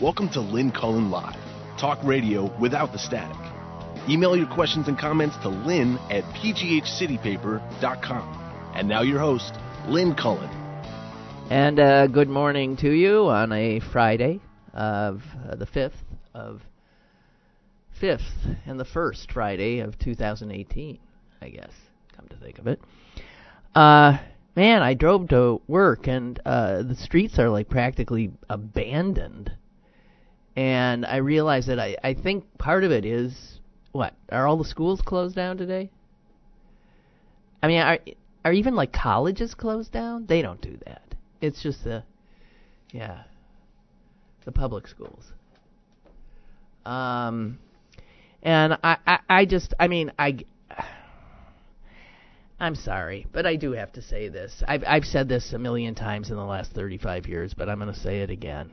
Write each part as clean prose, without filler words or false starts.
Welcome to Lynn Cullen Live, talk radio without the static. Email your questions and comments to Lynn at pghcitypaper.com. And now your host, Lynn Cullen. And good morning to you on a Friday of the 5th and the first Friday of 2018, I guess, come to think of it. Man, I drove to work, and the streets are like practically abandoned. And I realized that I think part of it is, what, are all the schools closed down today? I mean, are even like colleges closed down? They don't do that. It's just the public schools. And I'm sorry, but I do have to say this. I've said this a million times in the last 35 years, but I'm going to say it again.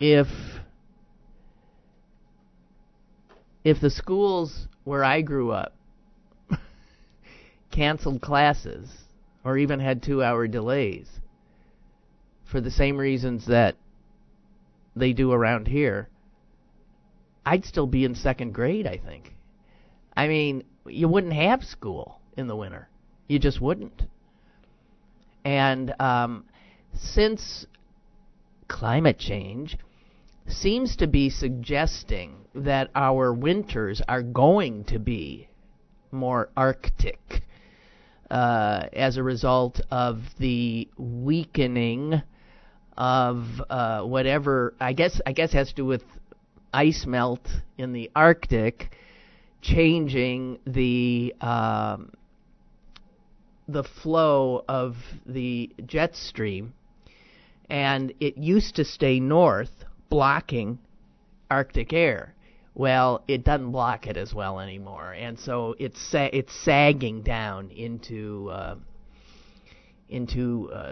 If the schools where I grew up canceled classes or even had 2-hour delays for the same reasons that they do around here, I'd still be in second grade, I think. I mean, you wouldn't have school in the winter. You just wouldn't. And since climate change seems to be suggesting that our winters are going to be more Arctic as a result of the weakening of whatever, I guess has to do with ice melt in the Arctic, changing the flow of the jet stream, and it used to stay north, blocking Arctic air. Well, it doesn't block it as well anymore, and so it's sagging down into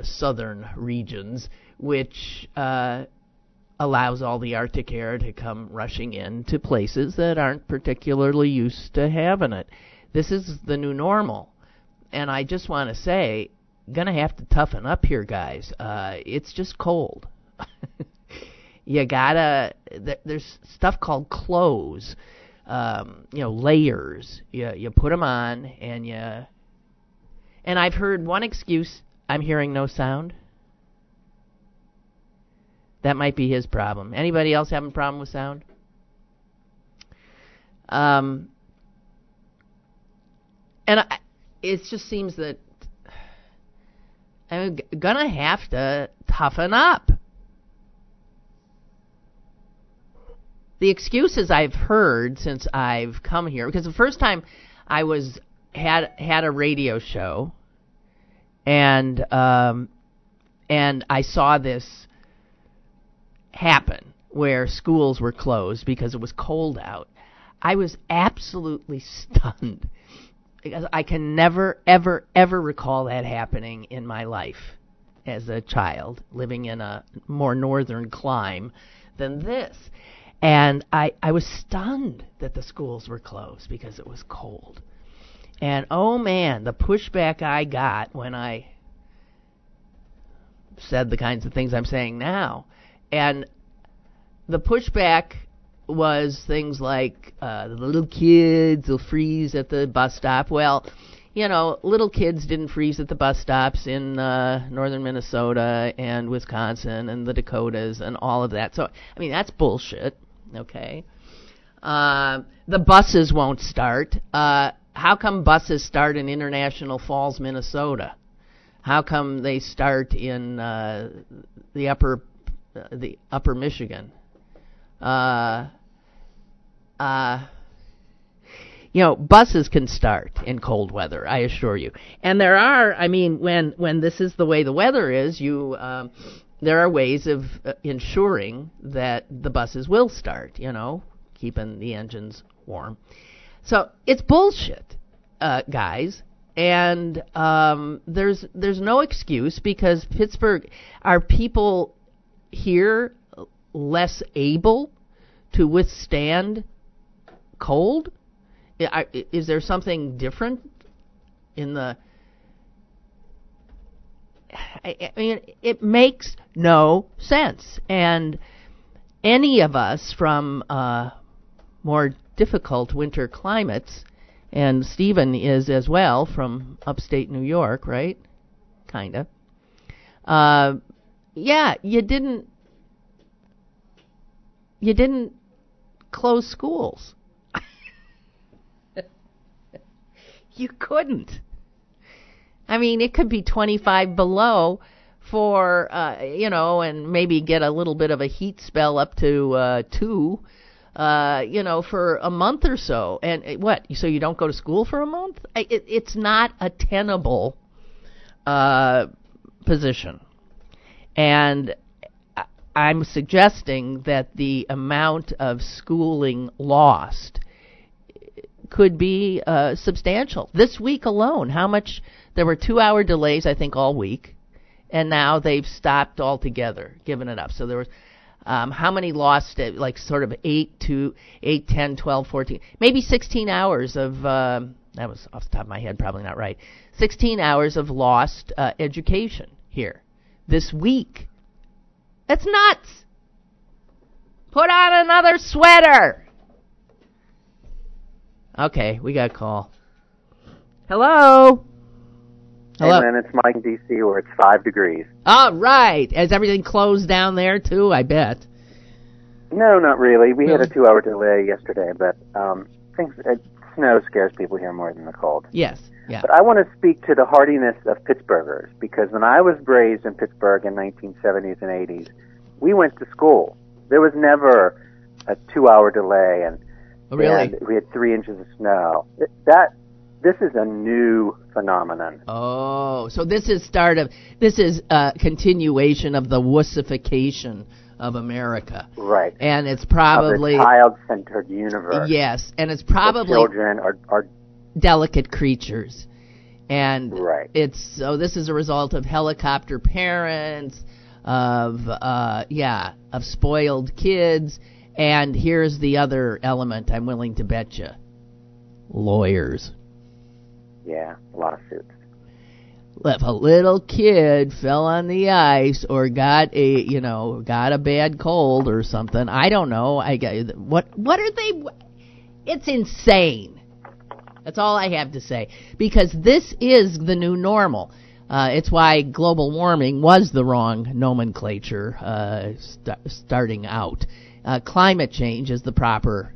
southern regions, which allows all the Arctic air to come rushing in to places that aren't particularly used to having it. This is the new normal. And I just want to say, going to have to toughen up here, guys. It's just cold. You got to... There's stuff called clothes, layers. You put them on, and you... And I've heard one excuse, I'm hearing no sound. That might be his problem. Anybody else having a problem with sound? It just seems that I'm going to have to toughen up. The excuses I've heard since I've come here, because the first time I had a radio show, and I saw this happen where schools were closed because it was cold out. I was absolutely stunned because I can never, ever, ever recall that happening in my life as a child living in a more northern clime than this. And I was stunned that the schools were closed because it was cold. And oh man, the pushback I got when I said the kinds of things I'm saying now. And the pushback was things like the little kids will freeze at the bus stop. Well, little kids didn't freeze at the bus stops in northern Minnesota and Wisconsin and the Dakotas and all of that. So, I mean, that's bullshit, okay? The buses won't start. How come buses start in International Falls, Minnesota? How come they start in the upper Michigan? Buses can start in cold weather, I assure you. And there are, I mean, when this is the way the weather is, there are ways of ensuring that the buses will start, keeping the engines warm. So it's bullshit, guys. And there's no excuse, because Pittsburgh, our people here less able to withstand cold? Is there something different in the... I mean, it makes no sense. And any of us from more difficult winter climates, and Stephen is as well from upstate New York, right? Kind of. Yeah, you didn't close schools. You couldn't. I mean, it could be 25 below for, and maybe get a little bit of a heat spell up to 2, for a month or so. And what? So you don't go to school for a month? It's not a tenable position. And I'm suggesting that the amount of schooling lost could be substantial. This week alone, there were 2-hour delays, I think, all week, and now they've stopped altogether, given it up. So there was, how many lost it, like sort of 8, 10, 12, 14, maybe 16 hours of, that was off the top of my head, probably not right, 16 hours of lost education here this week. That's nuts. Put on another sweater. Okay, we got a call. Hello? Hello? Hey, man, it's Mike in D.C. where it's 5 degrees. All right. Is everything closed down there, too? I bet. No, not really. We had a 2-hour delay yesterday, but snow scares people here more than the cold. Yes. Yeah. But I want to speak to the hardiness of Pittsburghers, because when I was raised in Pittsburgh in 1970s and 80s, we went to school. There was never a 2-hour delay, and oh, really? And we had 3 inches of snow. This is a new phenomenon. Oh, so this is a continuation of the wussification of America. Right. And it's probably... Of the child-centered universe. Yes, and it's probably... The children are delicate creatures. And right. So this is a result of helicopter parents, of spoiled kids. And here's the other element, I'm willing to bet you. Lawyers. Yeah, lawsuits. If a little kid fell on the ice or got a bad cold or something, I don't know. What are they? It's insane. That's all I have to say. Because this is the new normal. It's why global warming was the wrong nomenclature starting out. Climate change is the proper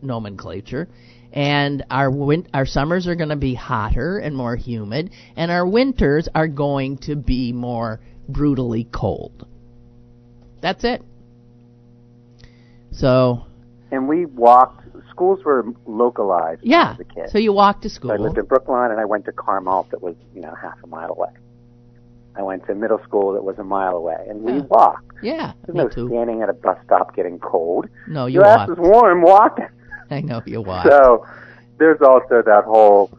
nomenclature, and our summers are going to be hotter and more humid, and our winters are going to be more brutally cold. That's it. So, and we walked. Schools were localized. Yeah, as a kid. So you walked to school. So I lived in Brookline, and I went to Carmel, that was half a mile away. I went to middle school that was a mile away, and we walked. Yeah, There's no standing at a bus stop getting cold. No, you walked. Your ass is warm walking. I know, you walked. So there's also that whole,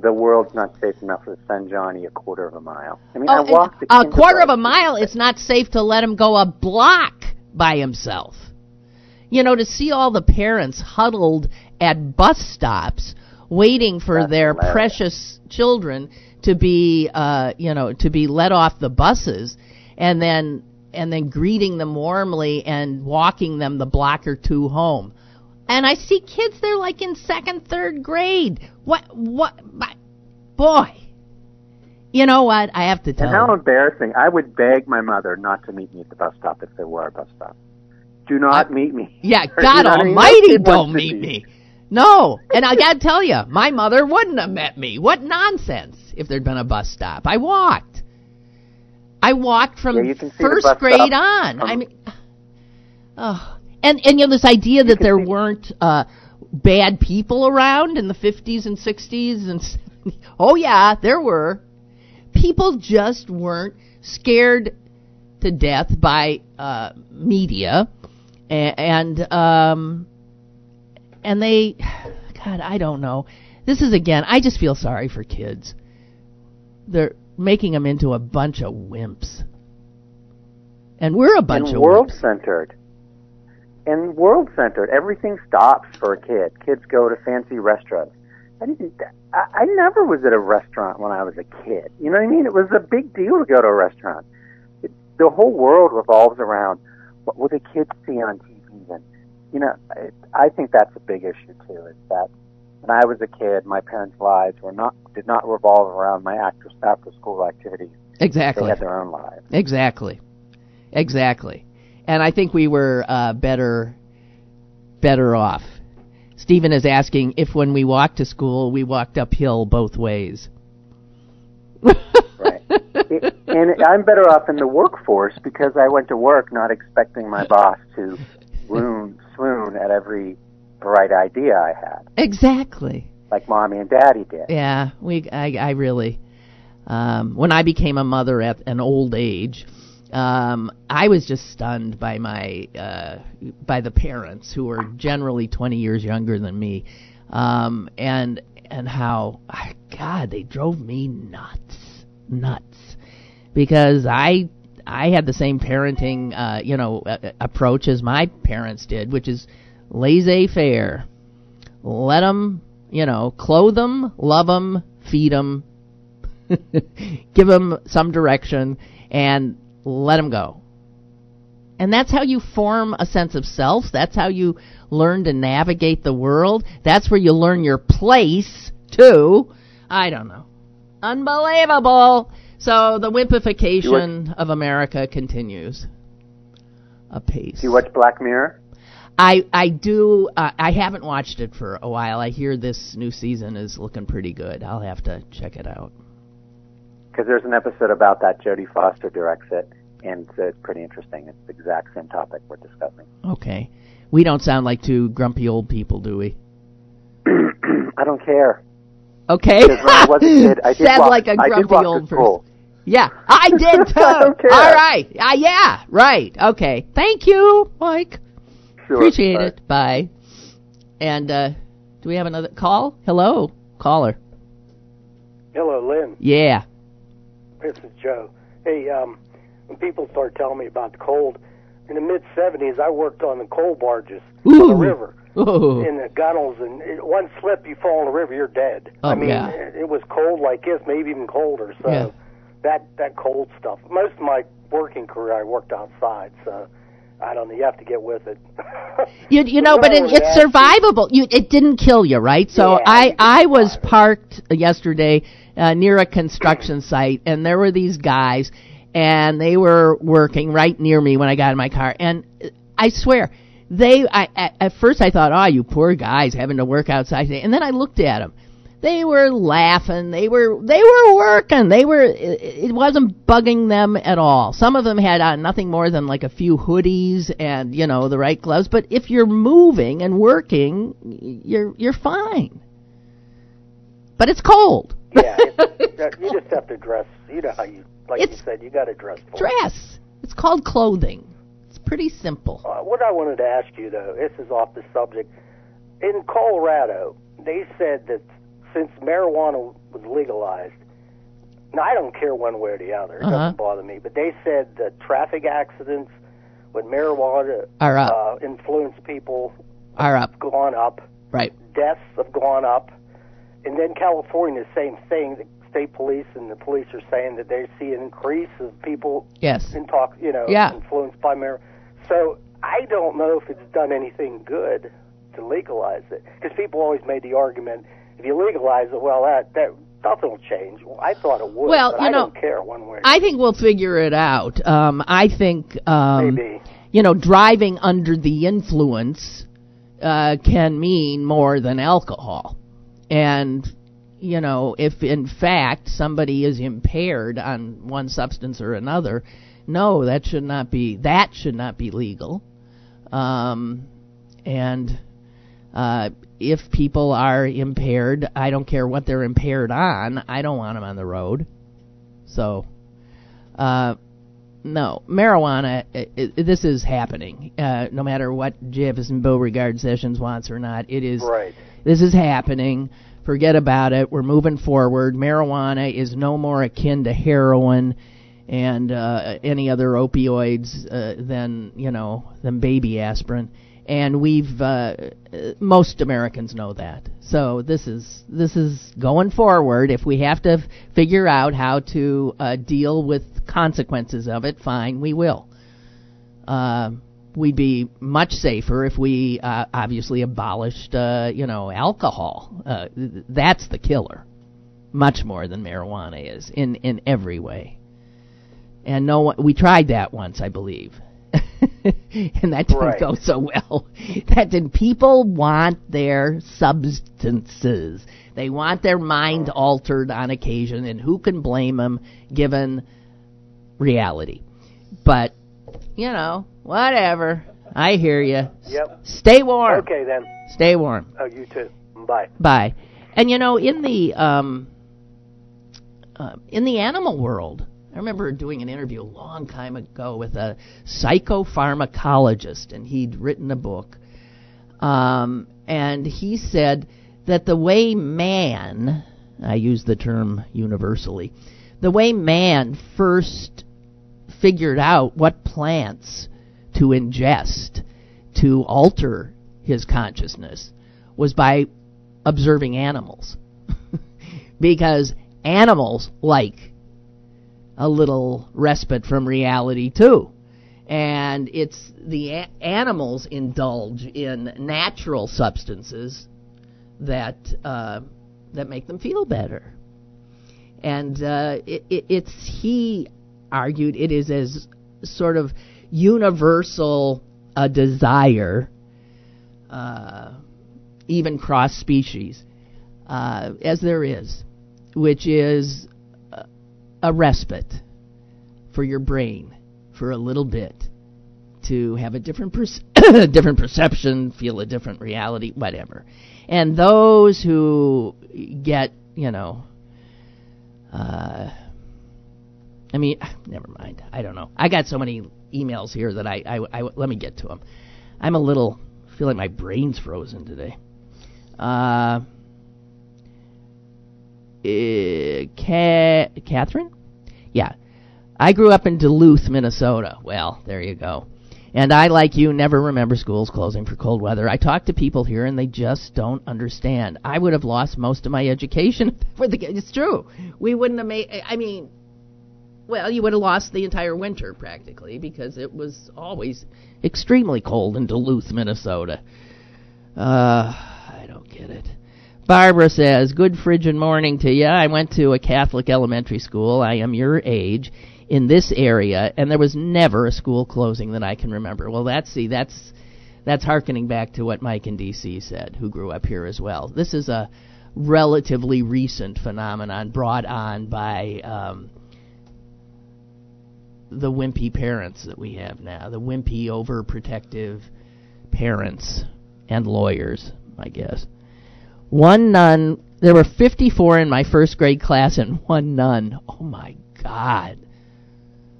the world's not safe enough to send Johnny a quarter of a mile. I mean, I walked to kindergarten. A quarter of a mile, it's not safe to let him go a block by himself. To see all the parents huddled at bus stops waiting for their precious children to be let off the buses, and then greeting them warmly and walking them the block or two home. And I see kids, they're like in second, third grade. What, boy. You know what? I have to tell you. And how embarrassing. I would beg my mother not to meet me at the bus stop if there were a bus stop. Do not meet me. Yeah, God almighty, don't meet me. No, and I gotta tell you, my mother wouldn't have met me. What nonsense if there'd been a bus stop. I walked from first grade on. I mean, and this idea that there weren't bad people around in the 50s and 60s and 70s. Oh yeah, there were. People just weren't scared to death by media and they, God, I don't know. This is, again, I just feel sorry for kids. They're making them into a bunch of wimps. And we're a bunch of world-centered. And world-centered. Everything stops for a kid. Kids go to fancy restaurants. I never was at a restaurant when I was a kid. You know what I mean? It was a big deal to go to a restaurant. The whole world revolves around what will the kids see on TV. And, you know, I think that's a big issue, too, is that when I was a kid, my parents' lives did not revolve around my after-school activities. Exactly. They had their own lives. Exactly. And I think we were better off. Stephen is asking if when we walked to school, we walked uphill both ways. Right. And I'm better off in the workforce because I went to work not expecting my boss to swoon at every bright idea I had. Exactly. Like Mommy and Daddy did. Yeah. I really... when I became a mother at an old age... I was just stunned by the parents who were generally 20 years younger than me, and how, God, they drove me nuts, because I had the same parenting approach as my parents did, which is laissez-faire, let them, clothe them, love them, feed them, give them some direction, and let them go. And that's how you form a sense of self. That's how you learn to navigate the world. That's where you learn your place, too. I don't know. Unbelievable. So the wimpification of America continues apace. Do you watch Black Mirror? I do. I haven't watched it for a while. I hear this new season is looking pretty good. I'll have to check it out. Because there's an episode about that. Jodie Foster directs it, and it's pretty interesting. It's the exact same topic we're discussing. Okay. We don't sound like two grumpy old people, do we? I don't care. Okay. Because when I was a kid, I did walk like a grumpy old person. Yeah, I did, too. I don't care. All right. Yeah, right. Okay. Thank you, Mike. Sure. Appreciate it. Bye. And do we have another call? Hello, caller. Hello, Lynn. Yeah. This is Joe. Hey, when people start telling me about the cold, in the mid-'70s, I worked on the coal barges on the river. Ooh. In the gunnels, and one slip, you fall in the river, you're dead. Oh, I mean, yeah. It was cold like this, maybe even colder. So yeah. That cold stuff. Most of my working career, I worked outside, so I don't know. You have to get with it. But it's survivable. It didn't kill you, right? So yeah, I was parked yesterday near a construction site, and there were these guys, and they were working right near me when I got in my car. And I swear, at first I thought, oh, you poor guys having to work outside today. And then I looked at them. They were laughing. They were working. It wasn't bugging them at all. Some of them had on nothing more than like a few hoodies and the right gloves. But if you're moving and working, you're fine. But it's cold. Yeah, it's cold. You just have to dress. You know how you you said, you got to dress. Dress. It's called clothing. It's pretty simple. What I wanted to ask you though, this is off the subject. In Colorado, they said that since marijuana was legalized, now I don't care one way or the other. It doesn't bother me. But they said that traffic accidents with marijuana are up. Influenced people are up. Gone up. Right. Deaths have gone up. And then California, the same thing. The state police and the police are saying that they see an increase of people influenced by marijuana. So I don't know if it's done anything good to legalize it. Because people always made the argument, if you legalize it, well, that nothing will change. Well, I thought it would, but I don't care one way. I think we'll figure it out. I think, maybe. Driving under the influence can mean more than alcohol. And, if in fact somebody is impaired on one substance or another, no, that should not be legal. If people are impaired, I don't care what they're impaired on. I don't want them on the road. So, no. Marijuana, this is happening. No matter what Jefferson Beauregard Sessions wants or not, it is. Right. This is happening. Forget about it. We're moving forward. Marijuana is no more akin to heroin and any other opioids than baby aspirin. and we've most Americans know that. So this is going forward. If we have to figure out how to deal with consequences of it, fine, we will. We'd be much safer if we obviously abolished, alcohol. That's the killer, much more than marijuana is in every way. And no one, we tried that once, I believe, and that didn't go so well. People want their substances. They want their mind altered on occasion, and who can blame them given reality? But whatever. I hear you. Yep. Stay warm. Okay, then. Stay warm. Oh, you too. Bye. Bye. And, in the animal world, I remember doing an interview a long time ago with a psychopharmacologist, and he'd written a book. And he said that the way man, I use the term universally, the way man first figured out what plants to ingest to alter his consciousness was by observing animals. Because animals like a little respite from reality too. And it's the animals indulge in natural substances that make them feel better. And he argued it is as sort of universal a desire, even cross-species, as there is, which is a respite for your brain for a little bit to have a different different perception, feel a different reality, whatever. And those who get, never mind. I don't know. I got so many emails here that I let me get to them. I'm a little, feel like my brain's frozen today. Catherine? Yeah. I grew up in Duluth, Minnesota. Well, there you go. And I, like you, never remember schools closing for cold weather. I talk to people here, and they just don't understand. I would have lost most of my education. It's true. We wouldn't have made, well, you would have lost the entire winter, practically, because it was always extremely cold in Duluth, Minnesota. I don't get it. Barbara says, good frigid morning to you. I went to a Catholic elementary school. I am your age in this area, and there was never a school closing that I can remember. Well, that's hearkening back to what Mike in D.C. said, who grew up here as well. This is a relatively recent phenomenon brought on by the wimpy parents that we have now, the wimpy, overprotective parents and lawyers, I guess. One nun, there were 54 in my first grade class and one nun. Oh, my God.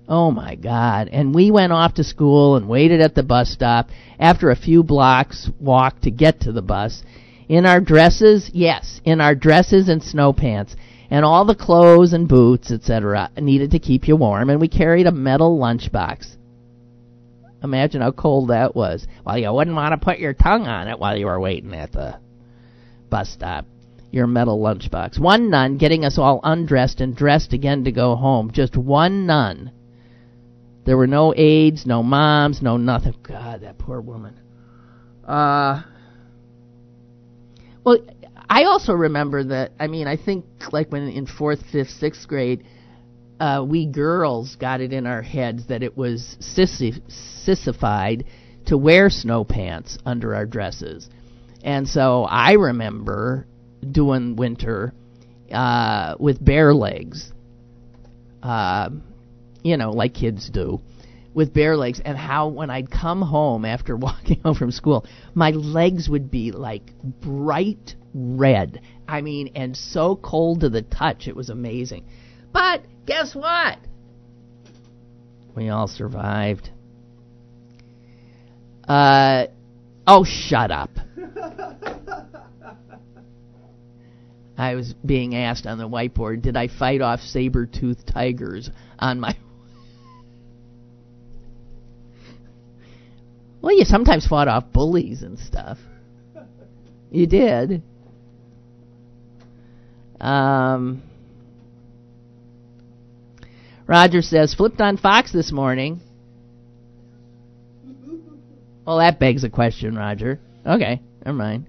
And we went off to school and waited at the bus stop. After a few blocks walk to get to the bus, in our dresses and snow pants, and all the clothes and boots, etc., needed to keep you warm, and we carried a metal lunchbox. Imagine how cold that was. Well, you wouldn't want to put your tongue on it while you were waiting at the bus stop, your metal lunchbox. One nun getting us all undressed and dressed again to go home. Just one nun. There were no aides, no moms, no nothing. God, that poor woman. Well, I also remember that, I think like when in 4th, 5th, 6th grade, we girls got it in our heads that it was sissified to wear snow pants under our dresses. And so I remember doing winter with bare legs, like kids do, with bare legs, and how when I'd come home after walking home from school, my legs would be like bright red. And so cold to the touch, it was amazing. But guess what? We all survived. Oh, shut up. I was being asked on the whiteboard, did I fight off saber-toothed tigers on my Well, you sometimes fought off bullies and stuff. You did. Roger says, flipped on Fox this morning. Well, that begs a question, Roger. Okay, never mind.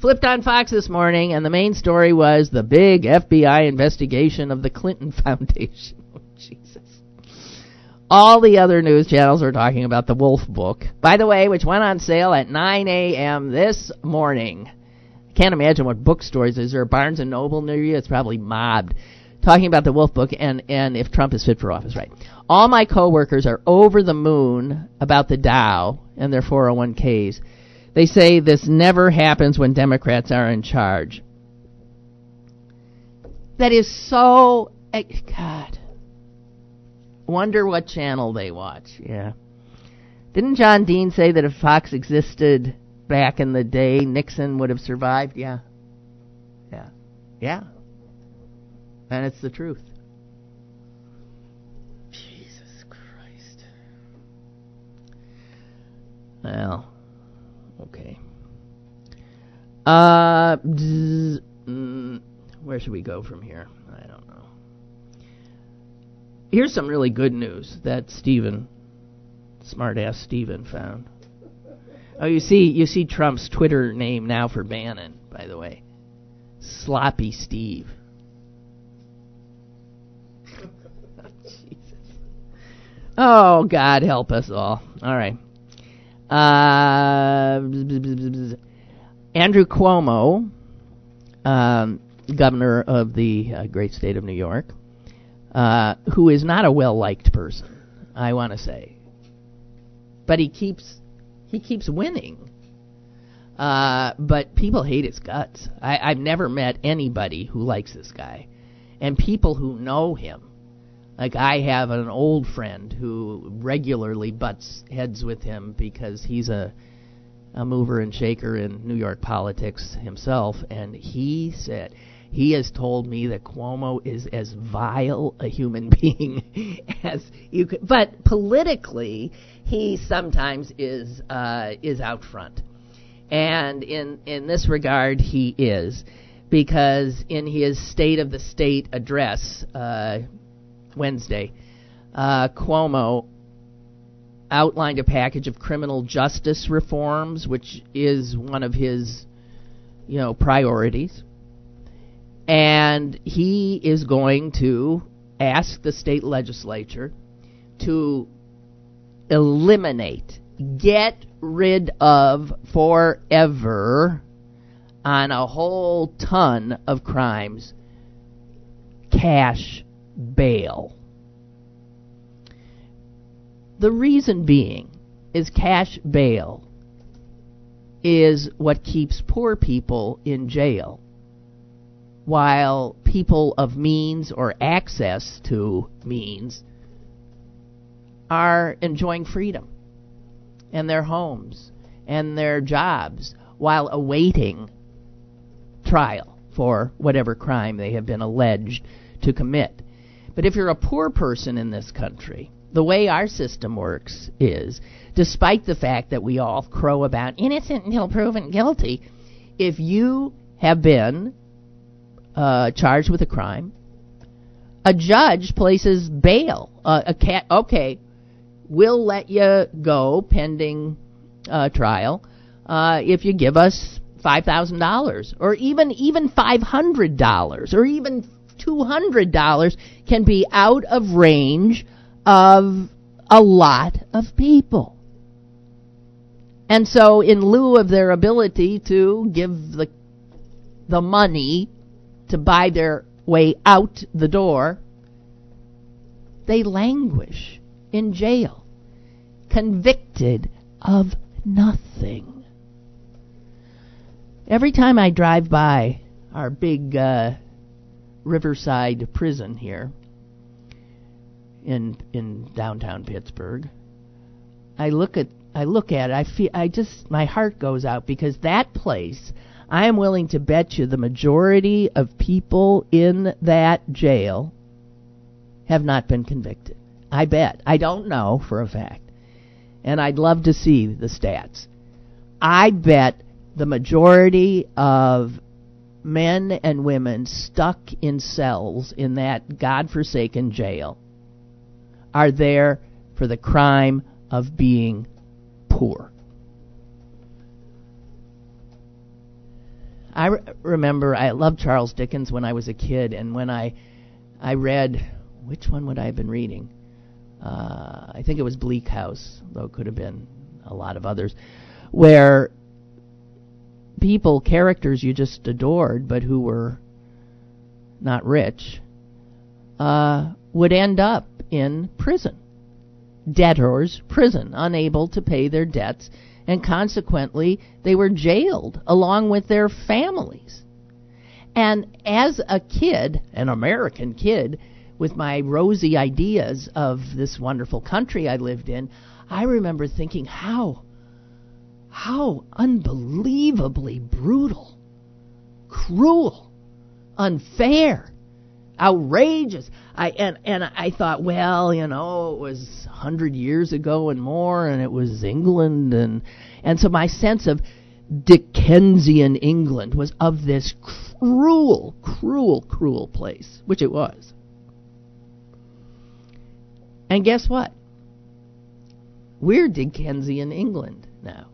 Flipped on Fox this morning, and the main story was the big FBI investigation of the Clinton Foundation. Oh, Jesus. All the other news channels are talking about the Wolf Book, by the way, which went on sale at 9 a.m. this morning. I can't imagine what bookstores is there. Barnes & Noble near you? It's probably mobbed. Talking about the Wolf Book and if Trump is fit for office, right. All my coworkers are over the moon about the Dow and their 401ks. They say this never happens when Democrats are in charge. That is so... God. Wonder what channel they watch, yeah. Didn't John Dean say that if Fox existed back in the day, Nixon would have survived? Yeah. Yeah. Yeah. And it's the truth. Jesus Christ. Well, okay. Where should we go from here? I don't know. Here's some really good news that Stephen, smart-ass Stephen, found. Oh, you see Trump's Twitter name now for Bannon, by the way. Sloppy Steve. Oh, God help us all. All right. Andrew Cuomo, governor of the great state of New York, who is not a well-liked person, I want to say. But he keeps winning. But people hate his guts. I've never met anybody who likes this guy. And people who know him. Like, I have an old friend who regularly butts heads with him because he's a mover and shaker in New York politics himself, and he said he has told me that Cuomo is as vile a human being as you could. But politically, he sometimes is out front, and in this regard, he is, because in his State of the State address. Wednesday, Cuomo outlined a package of criminal justice reforms, which is one of his, priorities. And he is going to ask the state legislature to eliminate, get rid of forever on a whole ton of crimes, cash bail. The reason being is cash bail is what keeps poor people in jail, while people of means or access to means are enjoying freedom and their homes and their jobs while awaiting trial for whatever crime they have been alleged to commit. But if you're a poor person in this country, the way our system works is, despite the fact that we all crow about innocent until proven guilty, if you have been charged with a crime, a judge places bail. We'll let you go pending trial if you give us $5,000 or even $500 or even $200 can be out of range of a lot of people. And so in lieu of their ability to give the money to buy their way out the door, they languish in jail, convicted of nothing. Every time I drive by our big Riverside prison here in downtown Pittsburgh, I look at it, I feel my heart goes out, because that place, I am willing to bet you the majority of people in that jail have not been convicted. I bet. I don't know for a fact. and I'd love to see the stats. I bet the majority of men and women stuck in cells in that godforsaken jail are there for the crime of being poor. I remember I loved Charles Dickens when I was a kid, and when I read, which one would I have been reading? I think it was Bleak House, though it could have been a lot of others, where people, characters you just adored but who were not rich, would end up in prison, debtors' prison, unable to pay their debts, and consequently they were jailed along with their families. And as a kid, an American kid, with my rosy ideas of this wonderful country I lived in, I remember thinking how unbelievably brutal, cruel, unfair, outrageous. I thought, well, you know, it was 100 years ago and more, and it was England, and so my sense of Dickensian England was of this cruel, cruel, cruel place, which it was. And guess what? We're Dickensian England now.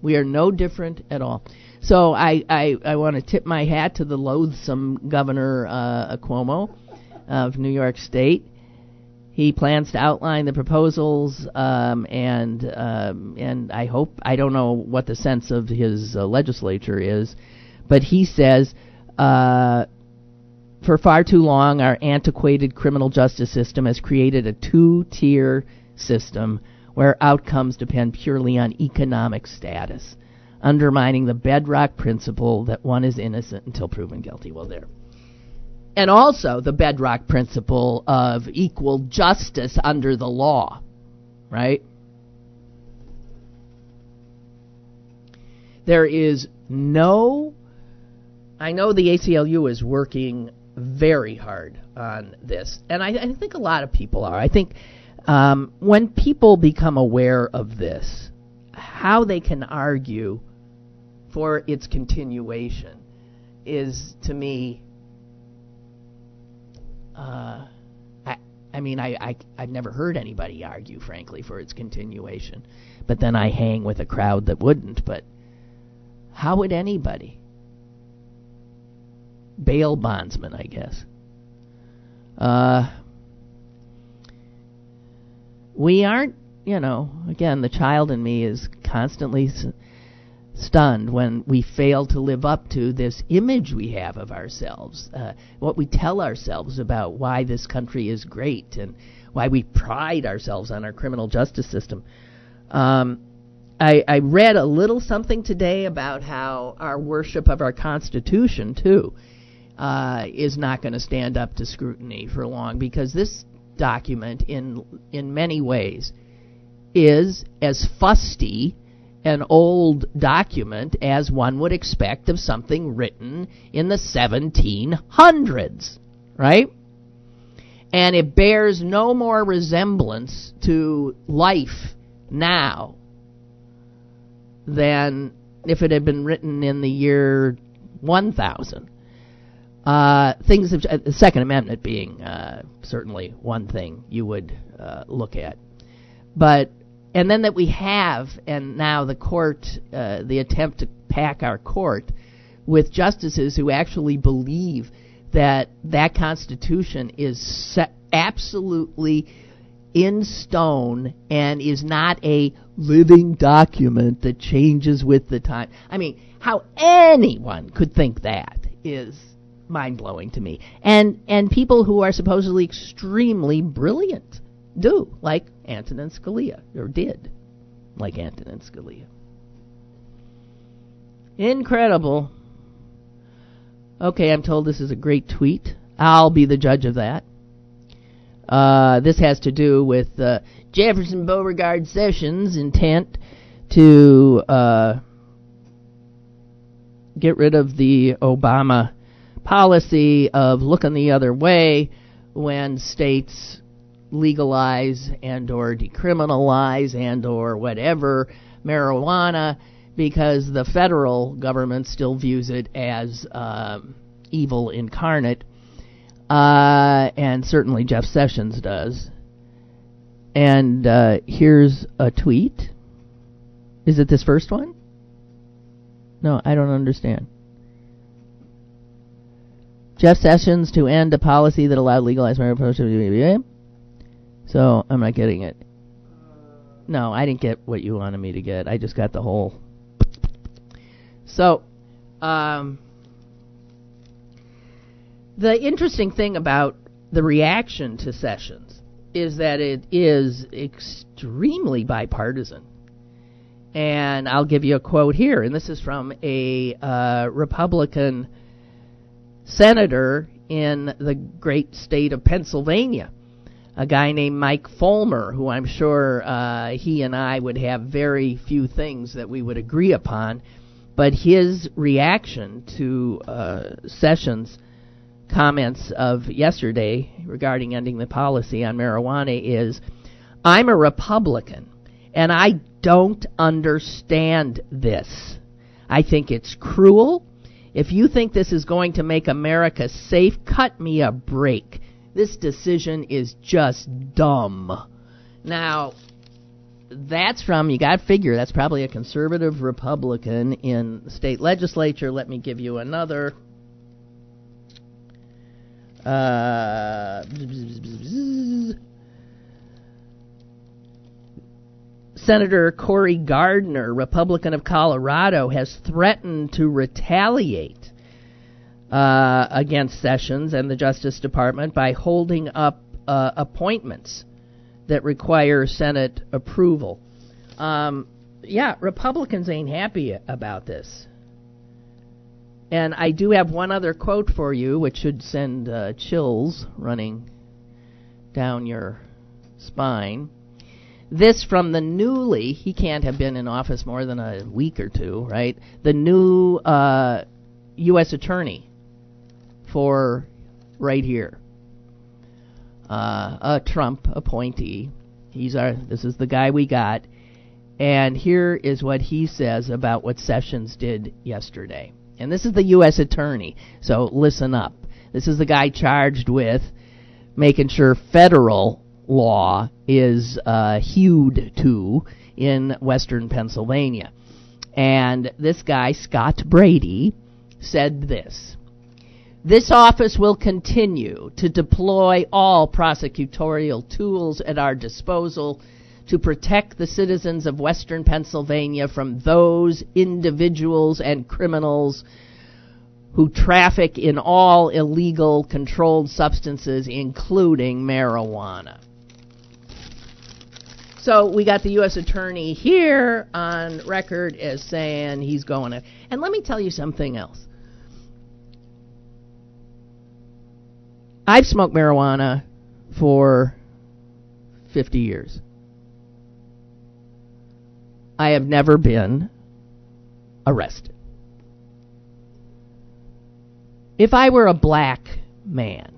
We are no different at all. So I want to tip my hat to the loathsome Governor Cuomo of New York State. He plans to outline the proposals, and I hope, I don't know what the sense of his legislature is, but he says, for far too long, our antiquated criminal justice system has created a two-tier system where outcomes depend purely on economic status, undermining the bedrock principle that one is innocent until proven guilty. Well, there. And also the bedrock principle of equal justice under the law, right? There is no... I know the ACLU is working very hard on this, and I think a lot of people are. I think when people become aware of this, how they can argue for its continuation is, to me, I've never heard anybody argue, frankly, for its continuation. But then I hang with a crowd that wouldn't. But how would anybody? Bail bondsman, I guess. We aren't, you know, again, the child in me is constantly stunned when we fail to live up to this image we have of ourselves, what we tell ourselves about why this country is great and why we pride ourselves on our criminal justice system. I read a little something today about how our worship of our Constitution, too, is not going to stand up to scrutiny for long, because this document in many ways is as fusty an old document as one would expect of something written in the 1700s, right? And it bears no more resemblance to life now than if it had been written in the year 1000. Things of the Second Amendment being certainly one thing you would look at, but and then that we have, and now the court, the attempt to pack our court with justices who actually believe that that Constitution is absolutely in stone and is not a living document that changes with the time. I mean, how anyone could think that is mind-blowing to me. And people who are supposedly extremely brilliant do, like Antonin Scalia, or did, like Antonin Scalia. Incredible. Okay, I'm told this is a great tweet. I'll be the judge of that. This has to do with Jefferson Beauregard Sessions' intent to get rid of the Obama policy of looking the other way when states legalize and or decriminalize and or whatever marijuana, because the federal government still views it as evil incarnate, and certainly Jeff Sessions does. And here's a tweet. Is it this first one? No, I don't understand. Jeff Sessions to end a policy that allowed legalized marijuana. So I'm not getting it. No, I didn't get what you wanted me to get. I just got the whole. So the interesting thing about the reaction to Sessions is that it is extremely bipartisan. And I'll give you a quote here. And this is from a Republican senator in the great state of Pennsylvania, a guy named Mike Fulmer, who I'm sure he and I would have very few things that we would agree upon. But his reaction to Sessions' comments of yesterday regarding ending the policy on marijuana is, I'm a Republican, and I don't understand this. I think it's cruel. If you think this is going to make America safe, cut me a break. This decision is just dumb. Now, that's from, you got to figure, that's probably a conservative Republican in the state legislature. Let me give you another. Senator Cory Gardner, Republican of Colorado, has threatened to retaliate against Sessions and the Justice Department by holding up appointments that require Senate approval. Yeah, Republicans ain't happy about this. And I do have one other quote for you, which should send chills running down your spine. This from the newly, he can't have been in office more than a week or two, right? The new U.S. attorney for right here, a Trump appointee. This is the guy we got, and here is what he says about what Sessions did yesterday. And this is the U.S. attorney, so listen up. This is the guy charged with making sure federal law is hewed to in western Pennsylvania. And this guy, Scott Brady, said this. This office will continue to deploy all prosecutorial tools at our disposal to protect the citizens of western Pennsylvania from those individuals and criminals who traffic in all illegal controlled substances, including marijuana. So we got the U.S. attorney here on record as saying he's going to. And let me tell you something else. I've smoked marijuana for 50 years. I have never been arrested. If I were a black man,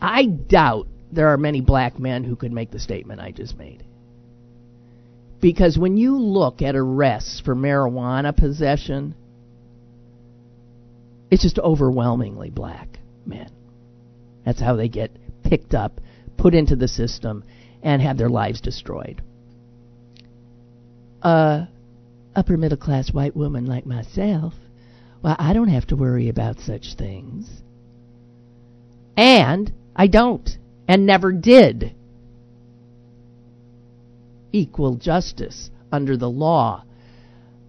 I doubt there are many black men who could make the statement I just made. Because when you look at arrests for marijuana possession, it's just overwhelmingly black men. That's how they get picked up, put into the system, and have their lives destroyed. Upper middle class white woman like myself, well, I don't have to worry about such things. And I don't. And never did. Equal justice under the law.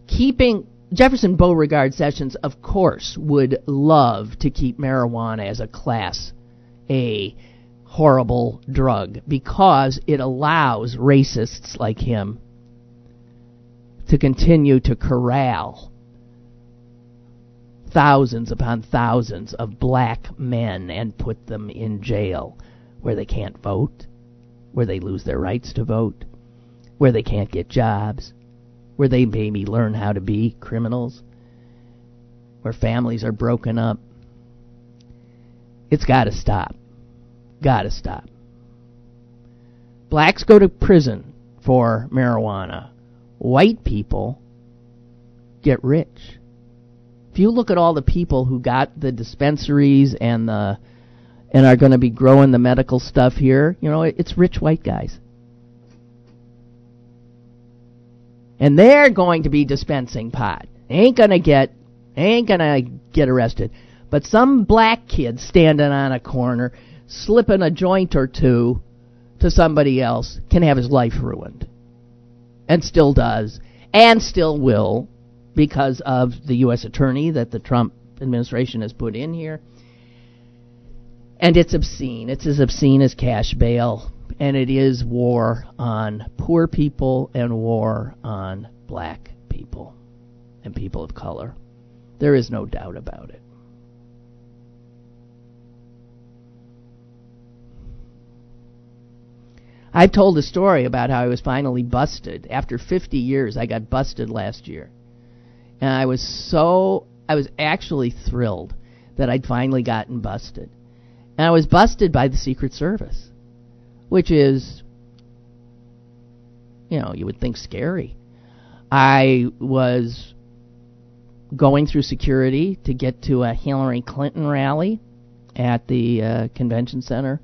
Keeping Jefferson Beauregard Sessions, of course, would love to keep marijuana as a Class A horrible drug because it allows racists like him to continue to corral thousands upon thousands of black men and put them in jail, where they can't vote, where they lose their rights to vote, where they can't get jobs, where they maybe learn how to be criminals, where families are broken up. It's got to stop. Gotta stop. Blacks go to prison for marijuana. White people get rich. If you look at all the people who got the dispensaries and are going to be growing the medical stuff here, you know, it's rich white guys. And they're going to be dispensing pot. Ain't gonna get arrested. But some black kid standing on a corner, slipping a joint or two to somebody else, can have his life ruined. And still does. And still will, because of the U.S. attorney that the Trump administration has put in here. And it's obscene. It's as obscene as cash bail. And it is war on poor people and war on black people and people of color. There is no doubt about it. I've told a story about how I was finally busted. After 50 years, I got busted last year. And I was actually thrilled that I'd finally gotten busted. And I was busted by the Secret Service, which is, you know, you would think scary. I was going through security to get to a Hillary Clinton rally at the convention center.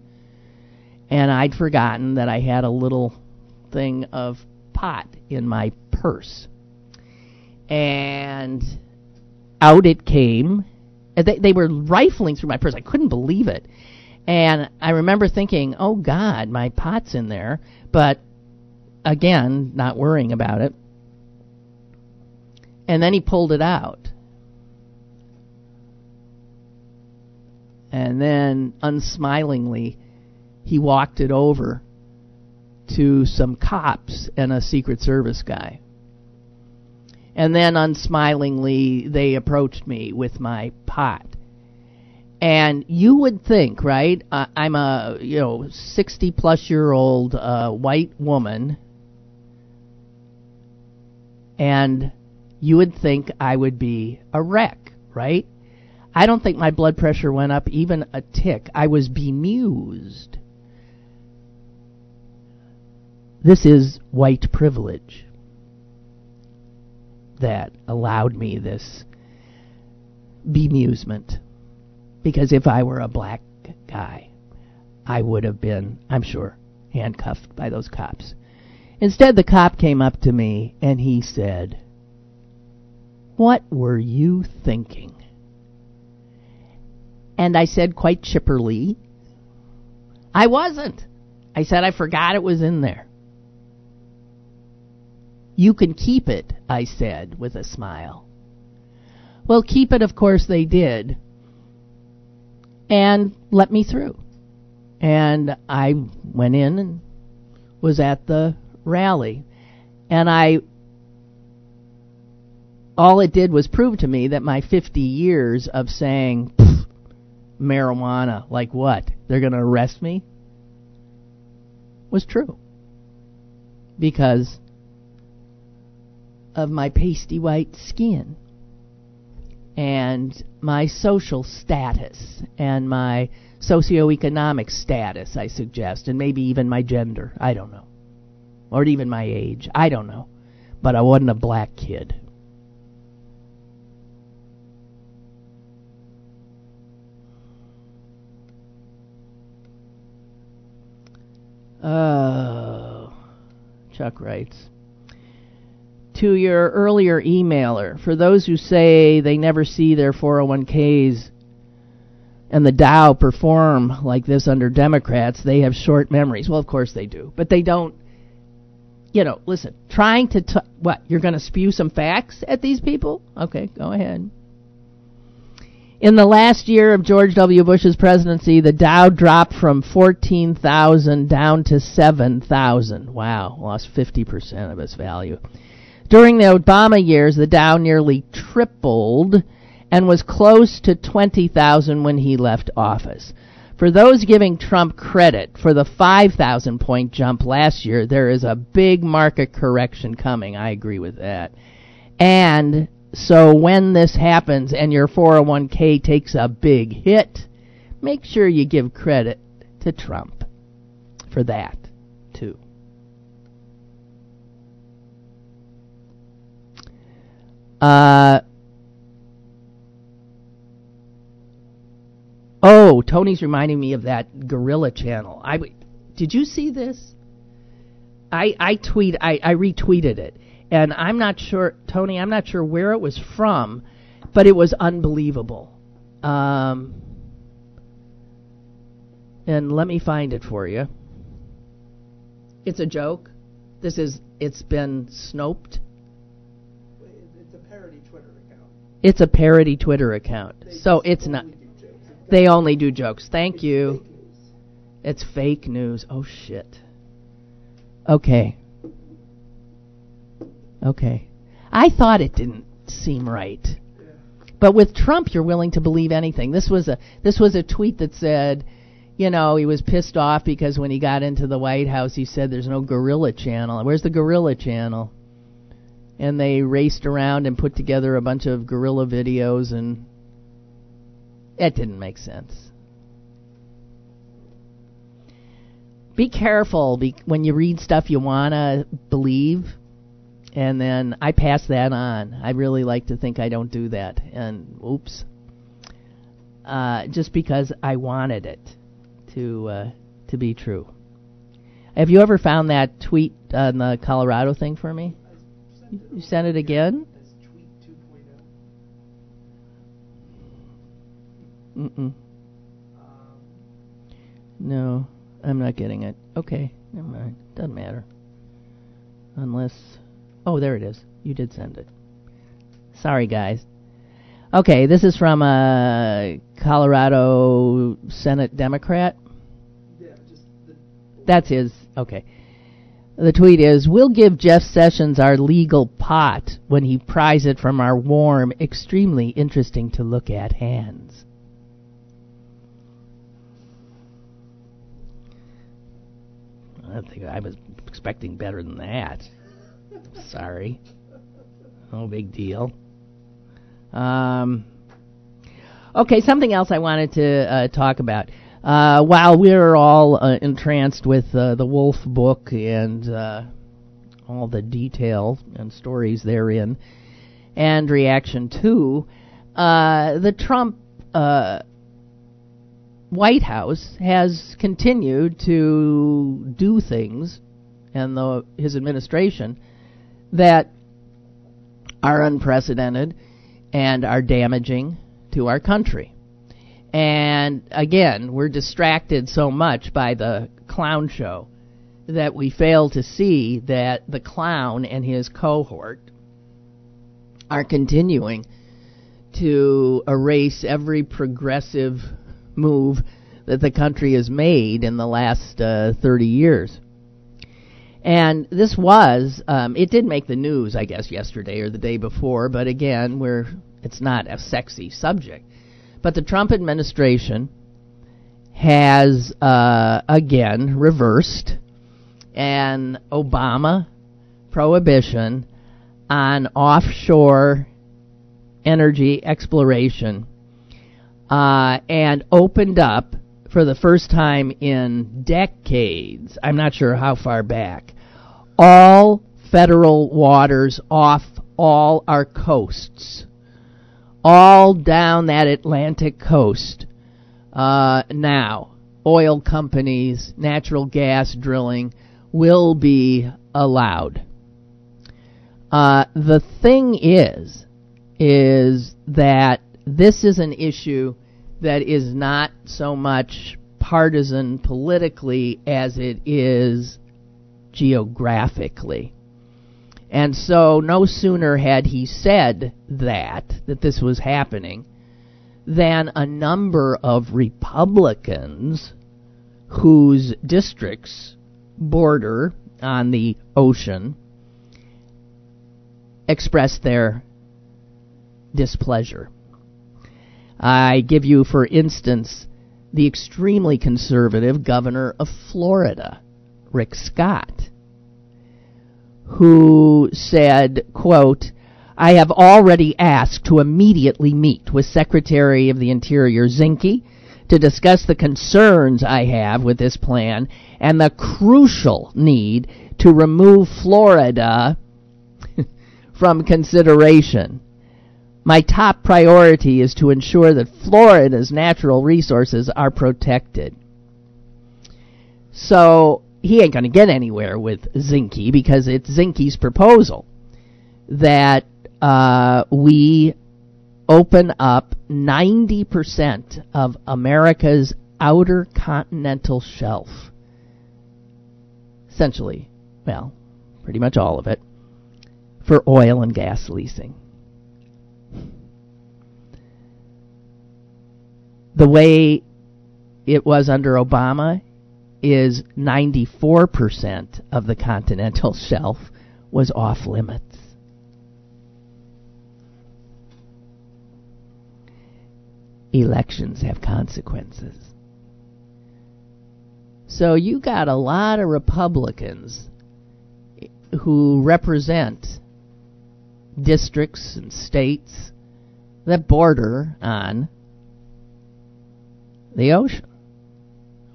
And I'd forgotten that I had a little thing of pot in my purse. And out it came. They were rifling through my purse. I couldn't believe it. And I remember thinking, oh, God, my pot's in there. But, again, not worrying about it. And then he pulled it out. And then, unsmilingly, he walked it over to some cops and a Secret Service guy. And then, unsmilingly, they approached me with my pot. And you would think, right, I'm a, 60-plus-year-old white woman, and you would think I would be a wreck, right? I don't think my blood pressure went up even a tick. I was bemused. This is white privilege that allowed me this bemusement. Because if I were a black guy, I would have been, I'm sure, handcuffed by those cops. Instead, the cop came up to me and he said, "What were you thinking?" And I said quite chipperly, "I wasn't." I said, "I forgot it was in there." "You can keep it," I said with a smile. Well, keep it, of course, they did. And let me through. And I went in and was at the rally. And all it did was prove to me that my 50 years of saying, marijuana, like what? They're going to arrest me? Was true. Because of my pasty white skin and my social status and my socioeconomic status, I suggest, and maybe even my gender, I don't know, or even my age, I don't know, but I wasn't a black kid. Oh, Chuck writes, to your earlier emailer, for those who say they never see their 401ks and the Dow perform like this under Democrats, they have short memories. Well, of course they do. But they don't, listen, trying to, what, you're going to spew some facts at these people? Okay, go ahead. In the last year of George W. Bush's presidency, the Dow dropped from 14,000 down to 7,000. Wow, lost 50% of its value. During the Obama years, the Dow nearly tripled and was close to 20,000 when he left office. For those giving Trump credit for the 5,000-point jump last year, there is a big market correction coming. I agree with that. And so when this happens and your 401k takes a big hit, make sure you give credit to Trump for that, too. Oh, Tony's reminding me of that gorilla channel. Did you see this? I retweeted it. And I'm not sure, Tony, I'm not sure where it was from, but it was unbelievable. And let me find it for you. It's a joke. It's been snoped. It's a parody Twitter account. It's a parody Twitter account. So it's not. They only do jokes. Thank you. It's fake news. Oh, shit. Okay. I thought it didn't seem right. Yeah. But with Trump, you're willing to believe anything. This was a tweet that said, you know, he was pissed off because when he got into the White House, he said there's no gorilla channel. Where's the gorilla channel? And they raced around and put together a bunch of gorilla videos, and it didn't make sense. Be careful when you read stuff you want to believe, and then I pass that on. I really like to think I don't do that, and oops. Just because I wanted it to be true. Have you ever found that tweet on the Colorado thing for me? You sent it again? That's tweet 2.0. No. I'm not getting it. Okay, never mind. Doesn't matter. Unless... Oh, there it is. You did send it. Sorry, guys. Okay, this is from a Colorado Senate Democrat. Yeah, that's his. Okay. The tweet is, "We'll give Jeff Sessions our legal pot when he pries it from our warm, extremely interesting to look at hands." I think I was expecting better than that. Sorry. No big deal. Okay, something else I wanted to talk about. While we're all entranced with the Wolf Book and all the detail and stories therein and reaction to, the Trump White House has continued to do things, and his administration, that are unprecedented and are damaging to our country. And again, we're distracted so much by the clown show that we fail to see that the clown and his cohort are continuing to erase every progressive move that the country has made in the last 30 years. And this was, it did make the news, I guess, yesterday or the day before, but again, it's not a sexy subject. But the Trump administration has, again, reversed an Obama prohibition on offshore energy exploration and opened up, for the first time in decades, I'm not sure how far back, all federal waters off all our coasts, all down that Atlantic coast. Now, oil companies, natural gas drilling will be allowed. The thing is that this is an issue that is not so much partisan politically as it is geographically. And so no sooner had he said that this was happening, than a number of Republicans whose districts border on the ocean expressed their displeasure. I give you, for instance, the extremely conservative governor of Florida, Rick Scott, who said, quote, "I have already asked to immediately meet with Secretary of the Interior Zinke to discuss the concerns I have with this plan and the crucial need to remove Florida from consideration. My top priority is to ensure that Florida's natural resources are protected. So he ain't going to get anywhere with Zinke because it's Zinke's proposal that we open up 90% of America's outer continental shelf. Essentially, well, pretty much all of it, for oil and gas leasing. The way it was under Obama is 94% of the continental shelf was off limits. Elections have consequences. So you got a lot of Republicans who represent districts and states that border on the ocean.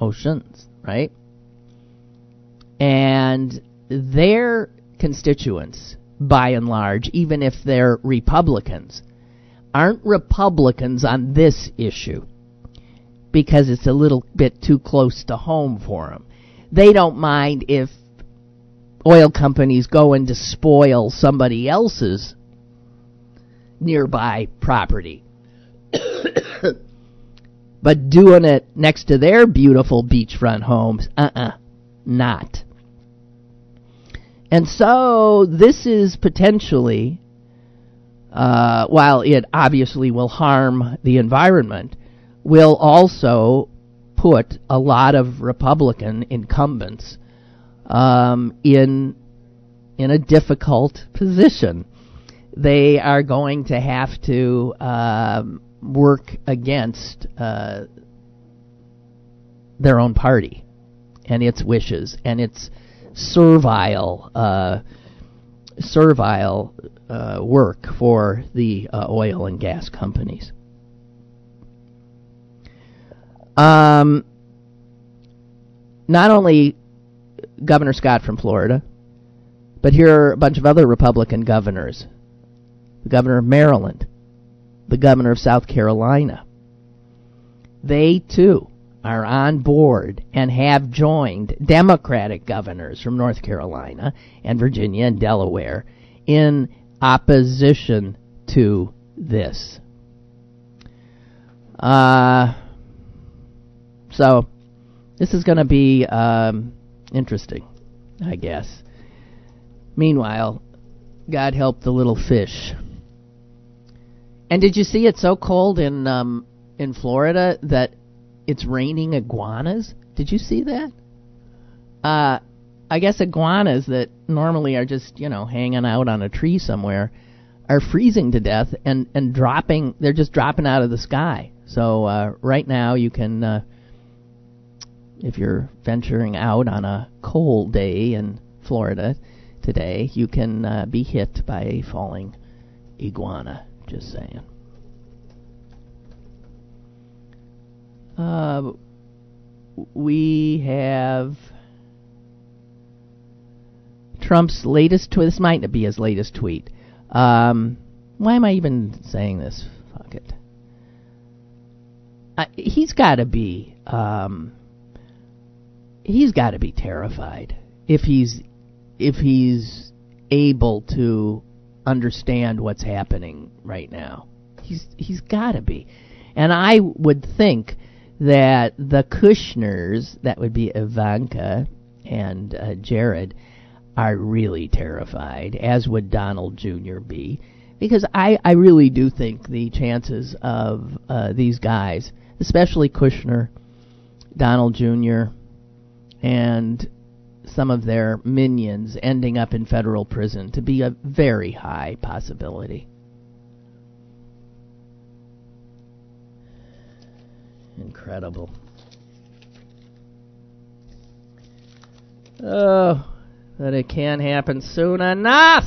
Oceans, right? And their constituents, by and large, even if they're Republicans, aren't Republicans on this issue because it's a little bit too close to home for them. They don't mind if oil companies go and despoil somebody else's nearby property. But doing it next to their beautiful beachfront homes, not. And so this is potentially, while it obviously will harm the environment, will also put a lot of Republican incumbents in a difficult position. They are going to have to work against their own party and its wishes and its servile work for the oil and gas companies. Not only Governor Scott from Florida, but here are a bunch of other Republican governors. The governor of Maryland, the governor of South Carolina. They, too, are on board and have joined Democratic governors from North Carolina and Virginia and Delaware in opposition to this. So this is going to be interesting, I guess. Meanwhile, God help the little fish. And did you see it's so cold in Florida that it's raining iguanas? Did you see that? I guess iguanas that normally are just, hanging out on a tree somewhere are freezing to death and dropping. They're just dropping out of the sky. So right now you can, if you're venturing out on a cold day in Florida today, you can be hit by a falling iguana. Just saying. We have Trump's latest tweet. This might not be his latest tweet. Why am I even saying this? Fuck it. He's got to be terrified if he's able to understand what's happening right now. He's got to be. And I would think that the Kushners, that would be Ivanka and Jared, are really terrified, as would Donald Jr. be, because I really do think the chances of these guys, especially Kushner, Donald Jr., and some of their minions ending up in federal prison to be a very high possibility. Incredible. Oh, that it can happen soon enough!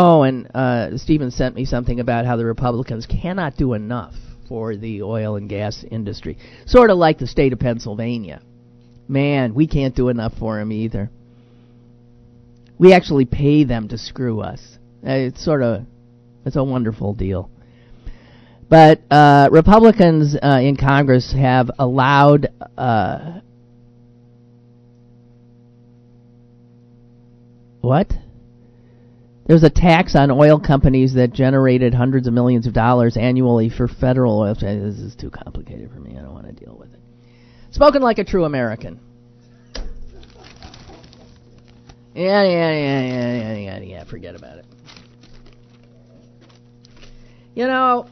Oh, and Stephen sent me something about how the Republicans cannot do enough for the oil and gas industry. Sort of like the state of Pennsylvania. Man, we can't do enough for them either. We actually pay them to screw us. It's a wonderful deal. But Republicans in Congress have allowed what? There's a tax on oil companies that generated hundreds of millions of dollars annually for federal oil. This is too complicated for me. I don't want to deal with it. Spoken like a true American. Yeah, forget about it. You know,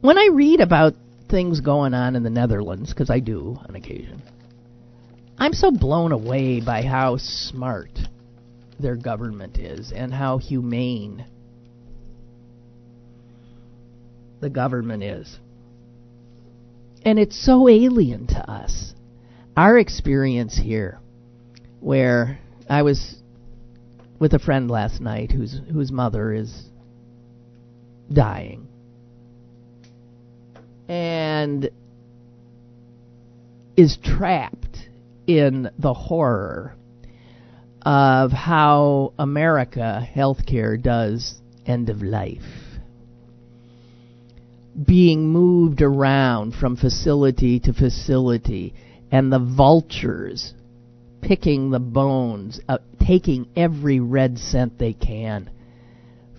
when I read about things going on in the Netherlands, because I do on occasion, I'm so blown away by how smart their government is and how humane the government is. And it's so alien to us. Our experience here, where I was with a friend last night whose mother is dying. And is trapped in the horror of how America healthcare does end of life. Being moved around from facility to facility, and the vultures picking the bones, taking every red cent they can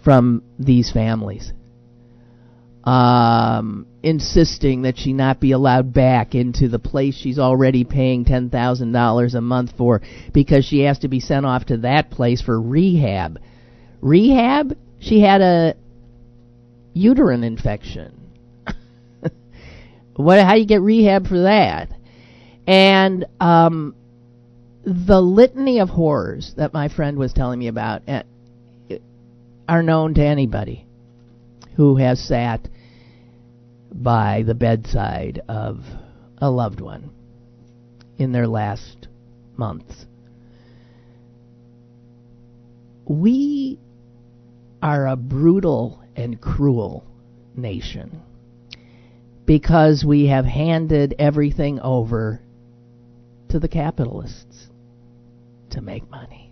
from these families, insisting that she not be allowed back into the place she's already paying $10,000 a month for, because she has to be sent off to that place for rehab. Rehab? She had a uterine infection. How do you get rehab for that? And the litany of horrors that my friend was telling me about are known to anybody who has sat by the bedside of a loved one in their last months. We are a brutal and cruel nation because we have handed everything over to the capitalists to make money.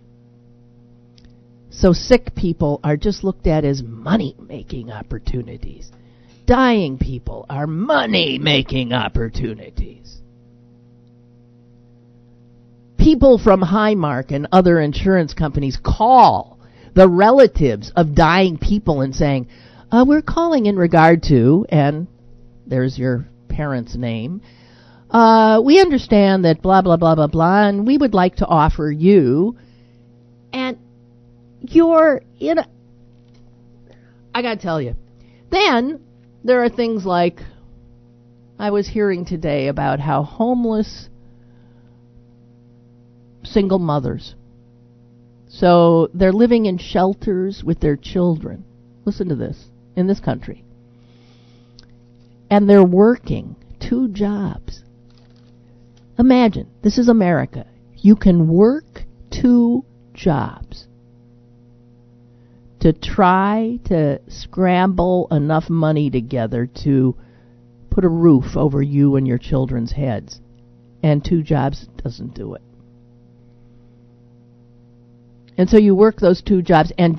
So sick people are just looked at as money-making opportunities. Dying people are money-making opportunities. People from Highmark and other insurance companies call the relatives of dying people and saying, we're calling in regard to, and there's your parent's name, we understand that blah, blah, blah, blah, blah, and we would like to offer you, and you're in a... I gotta tell you. Then there are things like, I was hearing today about how homeless single mothers, so they're living in shelters with their children. Listen to this, in this country. And they're working 2 jobs. Imagine, this is America. You can work 2 jobs to try to scramble enough money together to put a roof over you and your children's heads. And 2 jobs doesn't do it. And so you work those 2 jobs, and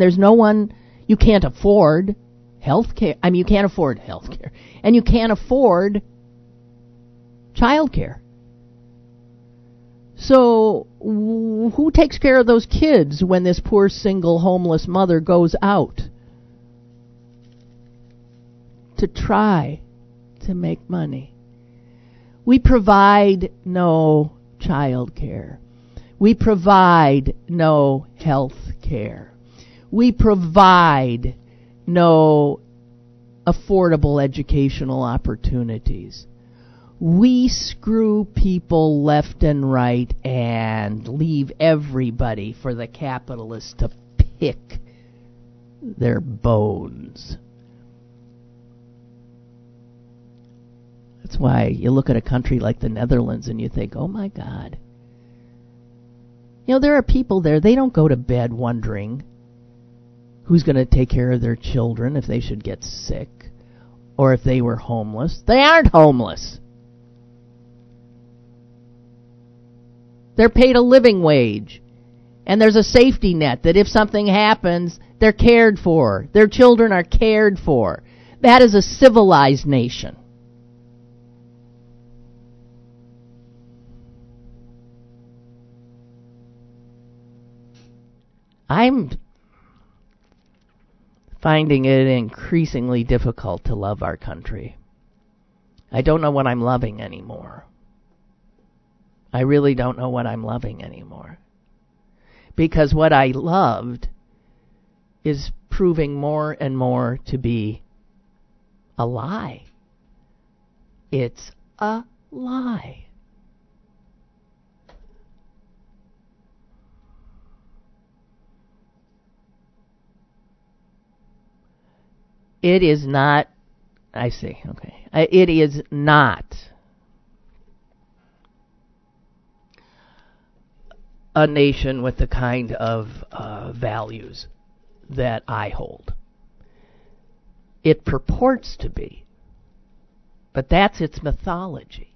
there's no one, you can't afford health care. I mean, you can't afford health care. And you can't afford child care. So who takes care of those kids when this poor single homeless mother goes out to try to make money? We provide no child care. We provide no health care. We provide no affordable educational opportunities. We screw people left and right and leave everybody for the capitalists to pick their bones. That's why you look at a country like the Netherlands and you think, oh my God, You know, there are people there, they don't go to bed wondering who's going to take care of their children if they should get sick or if they were homeless. They aren't homeless. They're paid a living wage. And there's a safety net that if something happens, they're cared for. Their children are cared for. That is a civilized nation. I'm finding it increasingly difficult to love our country. I don't know what I'm loving anymore. I really don't know what I'm loving anymore. Because what I loved is proving more and more to be a lie. It's a lie. It is not, I see, okay. It is not a nation with the kind of values that I hold. It purports to be, but that's its mythology.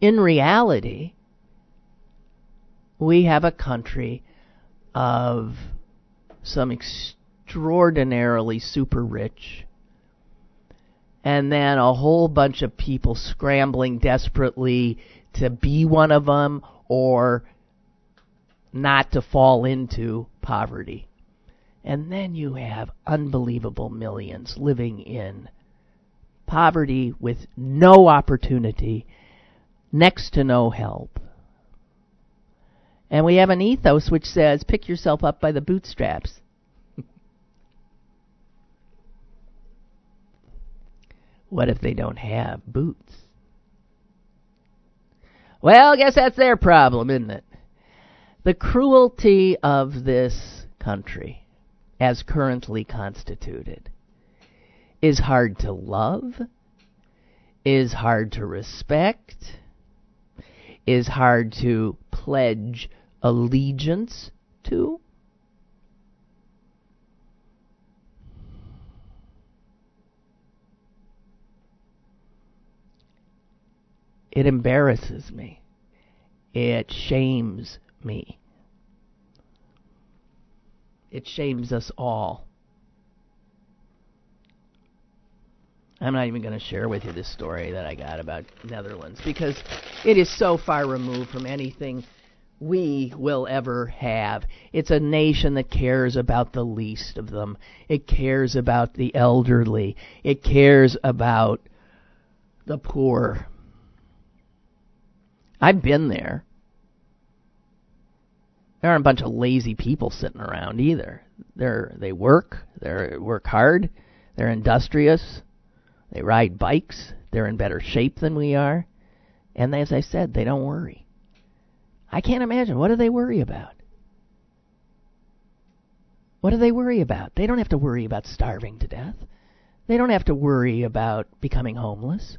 In reality, we have a country of some extraordinarily super rich, and then a whole bunch of people scrambling desperately to be one of them or not to fall into poverty. And then you have unbelievable millions living in poverty with no opportunity, next to no help. And we have an ethos which says, pick yourself up by the bootstraps. What if they don't have boots? Well, I guess that's their problem, isn't it? The cruelty of this country, as currently constituted, is hard to love, is hard to respect, is hard to pledge allegiance to. It embarrasses me. It shames me. It shames us all. I'm not even going to share with you this story that I got about Netherlands because it is so far removed from anything we will ever have. It's a nation that cares about the least of them. It cares about the elderly. It cares about the poor. I've been there. There aren't a bunch of lazy people sitting around either. They work hard, they're industrious, they ride bikes, they're in better shape than we are, and as I said, they don't worry. I can't imagine, what do they worry about? What do they worry about? They don't have to worry about starving to death. They don't have to worry about becoming homeless.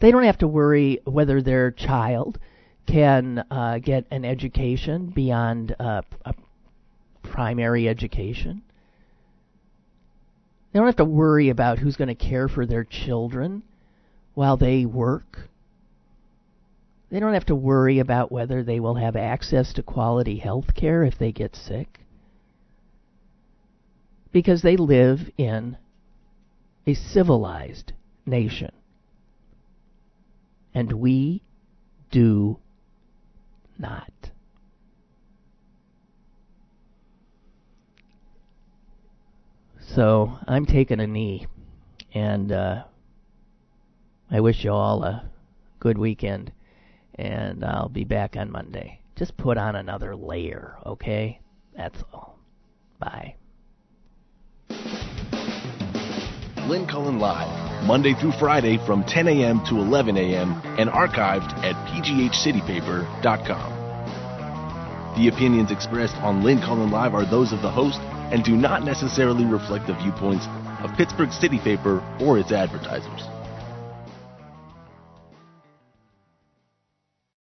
They don't have to worry whether their child can get an education beyond a primary education. They don't have to worry about who's going to care for their children while they work. They don't have to worry about whether they will have access to quality health care if they get sick, because they live in a civilized nation. And we do not. So I'm taking a knee, and I wish you all a good weekend, and I'll be back on Monday. Just put on another layer, okay? That's all. Bye. Lynn Cullen Live, Monday through Friday from 10 a.m. to 11 a.m. and archived at pghcitypaper.com. The opinions expressed on Lynn Cullen Live are those of the host and do not necessarily reflect the viewpoints of Pittsburgh City Paper or its advertisers.